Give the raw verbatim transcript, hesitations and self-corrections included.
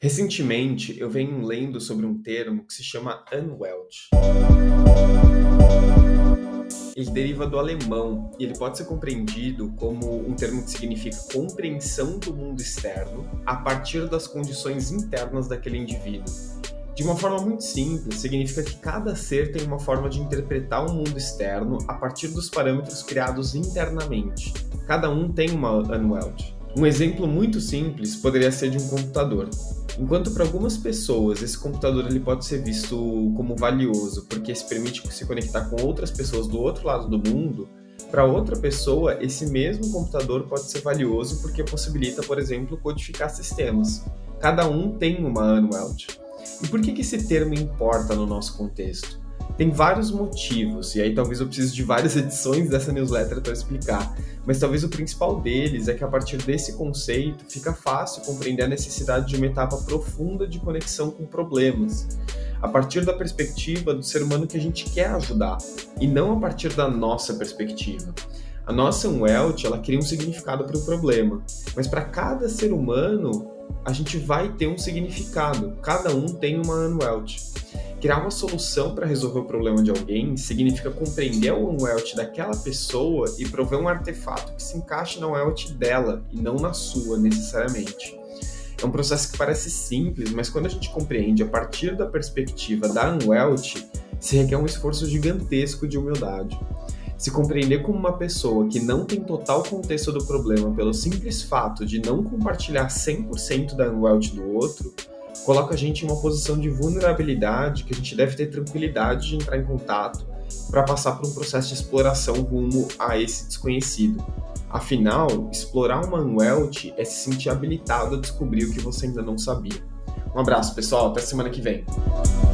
Recentemente, eu venho lendo sobre um termo que se chama Umwelt. Ele deriva do alemão e ele pode ser compreendido como um termo que significa compreensão do mundo externo a partir das condições internas daquele indivíduo. De uma forma muito simples, significa que cada ser tem uma forma de interpretar o mundo externo a partir dos parâmetros criados internamente. Cada um tem uma Umwelt. Um exemplo muito simples poderia ser de um computador. Enquanto para algumas pessoas esse computador ele pode ser visto como valioso, porque se permite se conectar com outras pessoas do outro lado do mundo, para outra pessoa esse mesmo computador pode ser valioso porque possibilita, por exemplo, codificar sistemas. Cada um tem uma Umwelt. E por que que esse termo importa no nosso contexto? Tem vários motivos, e aí talvez eu precise de várias edições dessa newsletter para explicar, mas talvez o principal deles é que a partir desse conceito fica fácil compreender a necessidade de uma etapa profunda de conexão com problemas, a partir da perspectiva do ser humano que a gente quer ajudar, e não a partir da nossa perspectiva. A nossa Umwelt, ela cria um significado para o problema, mas para cada ser humano, a gente vai ter um significado, cada um tem uma Umwelt. Criar uma solução para resolver o problema de alguém significa compreender o Umwelt daquela pessoa e prover um artefato que se encaixe na Umwelt dela e não na sua, necessariamente. É um processo que parece simples, mas quando a gente compreende a partir da perspectiva da Umwelt, se requer um esforço gigantesco de humildade. Se compreender como uma pessoa que não tem total contexto do problema pelo simples fato de não compartilhar cem por cento da Umwelt do outro, coloca a gente em uma posição de vulnerabilidade que a gente deve ter tranquilidade de entrar em contato para passar por um processo de exploração rumo a esse desconhecido. Afinal, explorar uma Umwelt é se sentir habilitado a descobrir o que você ainda não sabia. Um abraço, pessoal. Até semana que vem.